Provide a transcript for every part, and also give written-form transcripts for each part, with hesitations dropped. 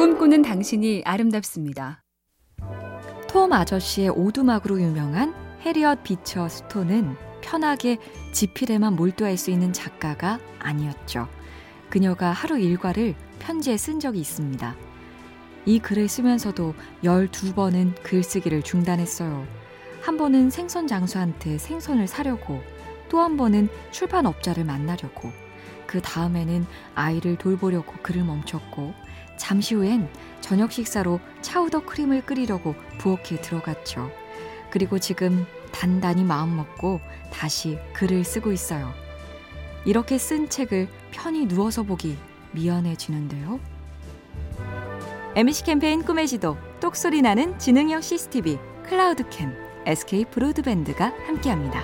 꿈꾸는 당신이 아름답습니다. 톰 아저씨의 오두막으로 유명한 해리엇 비처 스톤은 편하게 지필에만 몰두할 수 있는 작가가 아니었죠. 그녀가 하루 일과를 편지에 쓴 적이 있습니다. 이 글을 쓰면서도 12번은 글쓰기를 중단했어요. 한 번은 생선 장수한테 생선을 사려고, 또 한 번은 출판업자를 만나려고, 그 다음에는 아이를 돌보려고 글을 멈췄고, 잠시 후엔 저녁 식사로 차우더 크림을 끓이려고 부엌에 들어갔죠. 그리고 지금 단단히 마음먹고 다시 글을 쓰고 있어요. 이렇게 쓴 책을 편히 누워서 보기 미안해지는데요. MC 캠페인 꿈의 지도, 똑소리 나는 지능형 CCTV, 클라우드캠, SK 브로드밴드가 함께합니다.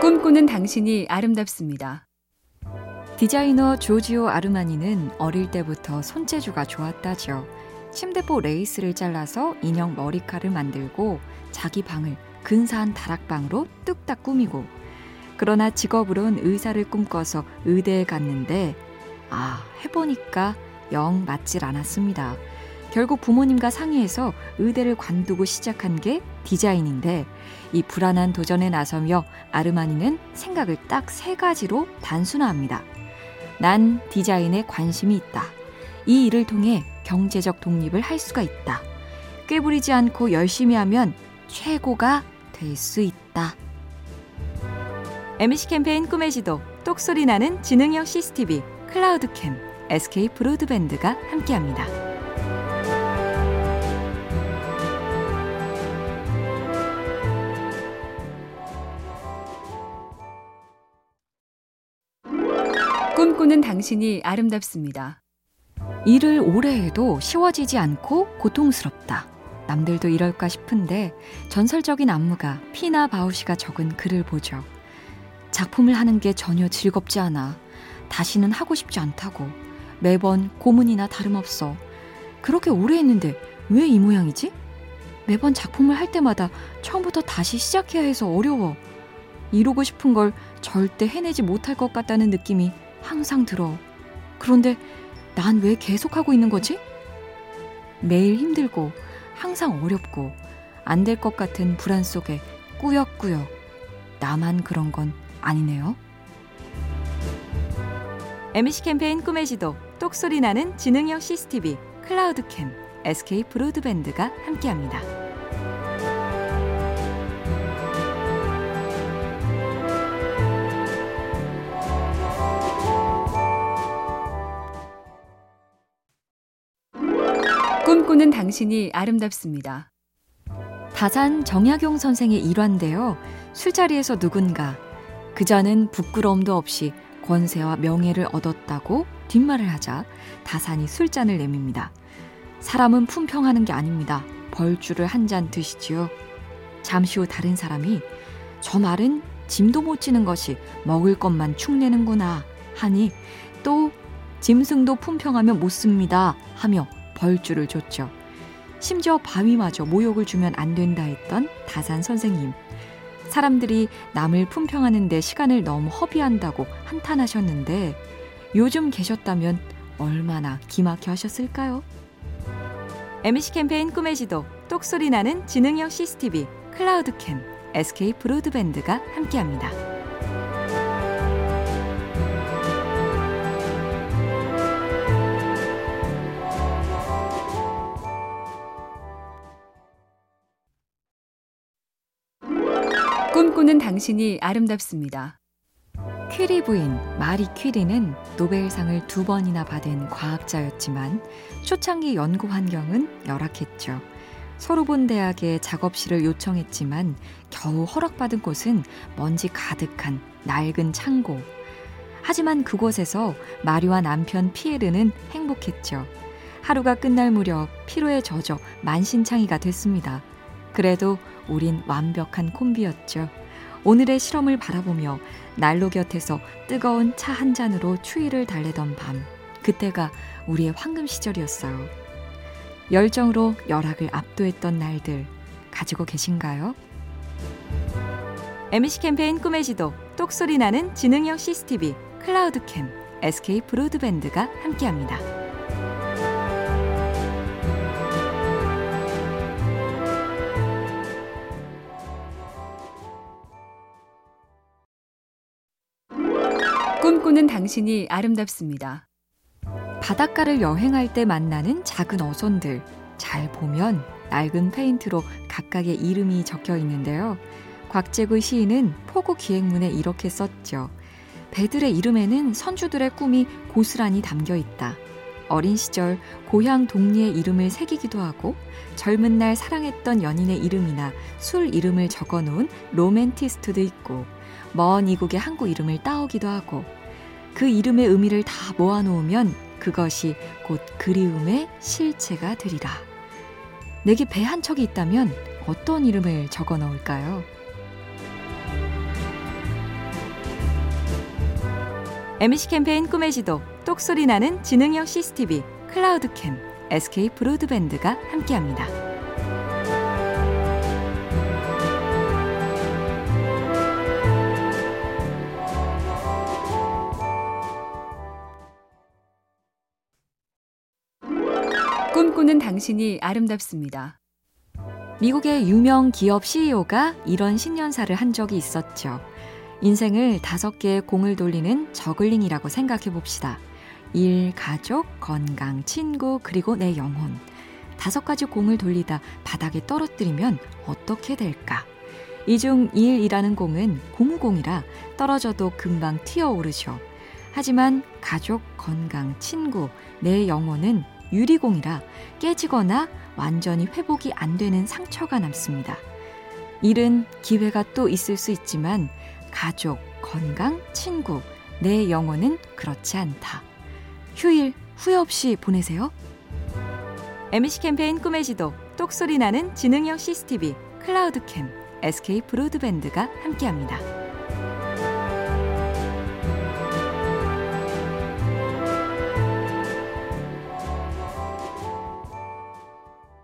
꿈꾸는 당신이 아름답습니다. 디자이너 조지오 아르마니는 어릴 때부터 손재주가 좋았다죠. 침대포 레이스를 잘라서 인형 머리카락을 만들고 자기 방을 근사한 다락방으로 뚝딱 꾸미고, 그러나 직업으론 의사를 꿈꿔서 의대에 갔는데 해보니까 영 맞질 않았습니다. 결국 부모님과 상의해서 의대를 관두고 시작한 게 디자인인데, 이 불안한 도전에 나서며 아르마니는 생각을 딱 3가지로 단순화합니다. 난 디자인에 관심이 있다. 이 일을 통해 경제적 독립을 할 수가 있다. 꾀부리지 않고 열심히 하면 최고가 될 수 있다. MC 캠페인 꿈의 지도, 똑소리 나는 지능형 CCTV, 클라우드캠, SK 브로드밴드가 함께합니다. 꿈꾸는 당신이 아름답습니다. 일을 오래 해도 쉬워지지 않고 고통스럽다. 남들도 이럴까 싶은데 전설적인 안무가 피나 바우시가 적은 글을 보죠. 작품을 하는 게 전혀 즐겁지 않아. 다시는 하고 싶지 않다고. 매번 고문이나 다름없어. 그렇게 오래 했는데 왜 이 모양이지? 매번 작품을 할 때마다 처음부터 다시 시작해야 해서 어려워. 이루고 싶은 걸 절대 해내지 못할 것 같다는 느낌이 항상 들어. 그런데 난 왜 계속하고 있는 거지? 매일 힘들고 항상 어렵고 안 될 것 같은 불안 속에 꾸역꾸역. 나만 그런 건 아니네요. MC 캠페인 꿈의 지도, 똑소리 나는 지능형 CCTV, 클라우드캠, SK 브로드밴드가 함께합니다. 꿈꾸는 당신이 아름답습니다. 다산 정약용 선생의 일화인데요. 술자리에서 누군가 "그자는 부끄러움도 없이 권세와 명예를 얻었다고" 뒷말을 하자 다산이 술잔을 내밉니다. "사람은 품평하는 게 아닙니다. 벌주를 한 잔 드시지요." 잠시 후 다른 사람이 "저 말은 짐도 못 지는 것이 먹을 것만 축내는구나" 하니 또 "짐승도 품평하면 못 씁니다" 하며 벌주를 줬죠. 심지어 바위마저 모욕을 주면 안 된다 했던 다산 선생님. 사람들이 남을 품평하는데 시간을 너무 허비한다고 한탄하셨는데, 요즘 계셨다면 얼마나 기막혀 하셨을까요? MC 캠페인 꿈의 지도, 똑소리 나는 지능형 CCTV, 클라우드캠, SK 브로드밴드가 함께합니다. 꿈꾸는 당신이 아름답습니다. 퀴리 부인 마리 퀴리는 노벨상을 2번이나 받은 과학자였지만 초창기 연구 환경은 열악했죠. 서로본 대학의 작업실을 요청했지만 겨우 허락받은 곳은 먼지 가득한 낡은 창고. 하지만 그곳에서 마리와 남편 피에르는 행복했죠. 하루가 끝날 무렵 피로에 젖어 만신창이가 됐습니다. 그래도 우린 완벽한 콤비였죠. 오늘의 실험을 바라보며 난로 곁에서 뜨거운 차 한 잔으로 추위를 달래던 밤, 그때가 우리의 황금 시절이었어요. 열정으로 열악을 압도했던 날들 가지고 계신가요? MBC 캠페인 꿈의 지도, 똑소리 나는 지능형 CCTV, 클라우드캠, SK 브로드밴드가 함께합니다. 꿈꾸는 당신이 아름답습니다. 바닷가를 여행할 때 만나는 작은 어선들, 잘 보면 낡은 페인트로 각각의 이름이 적혀 있는데요. 곽재구 시인은 포구 기행문에 이렇게 썼죠. 배들의 이름에는 선주들의 꿈이 고스란히 담겨 있다. 어린 시절 고향 동리의 이름을 새기기도 하고, 젊은 날 사랑했던 연인의 이름이나 술 이름을 적어놓은 로맨티스트도 있고, 먼 이국의 항구 이름을 따오기도 하고, 그 이름의 의미를 다 모아놓으면 그것이 곧 그리움의 실체가 되리라. 내게 배 한 척이 있다면 어떤 이름을 적어 넣을까요? MBC 캠페인 꿈의 지도, 똑소리 나는 지능형 CCTV, 클라우드캠, SK 브로드밴드가 함께합니다. 꿈꾸는 당신이 아름답습니다. 미국의 유명 기업 CEO가 이런 신년사를 한 적이 있었죠. 인생을 5개의 공을 돌리는 저글링이라고 생각해봅시다. 일, 가족, 건강, 친구, 그리고 내 영혼. 5가지 공을 돌리다 바닥에 떨어뜨리면 어떻게 될까? 이 중 일이라는 공은 고무공이라 떨어져도 금방 튀어오르죠. 하지만 가족, 건강, 친구, 내 영혼은 유리공이라 깨지거나 완전히 회복이 안 되는 상처가 남습니다. 일은 기회가 또 있을 수 있지만 가족, 건강, 친구, 내 영혼은 그렇지 않다. 휴일 후회 없이 보내세요. MBC 캠페인 꿈의 지도, 똑소리 나는 지능형 CCTV, 클라우드캠, SK 브로드밴드가 함께합니다.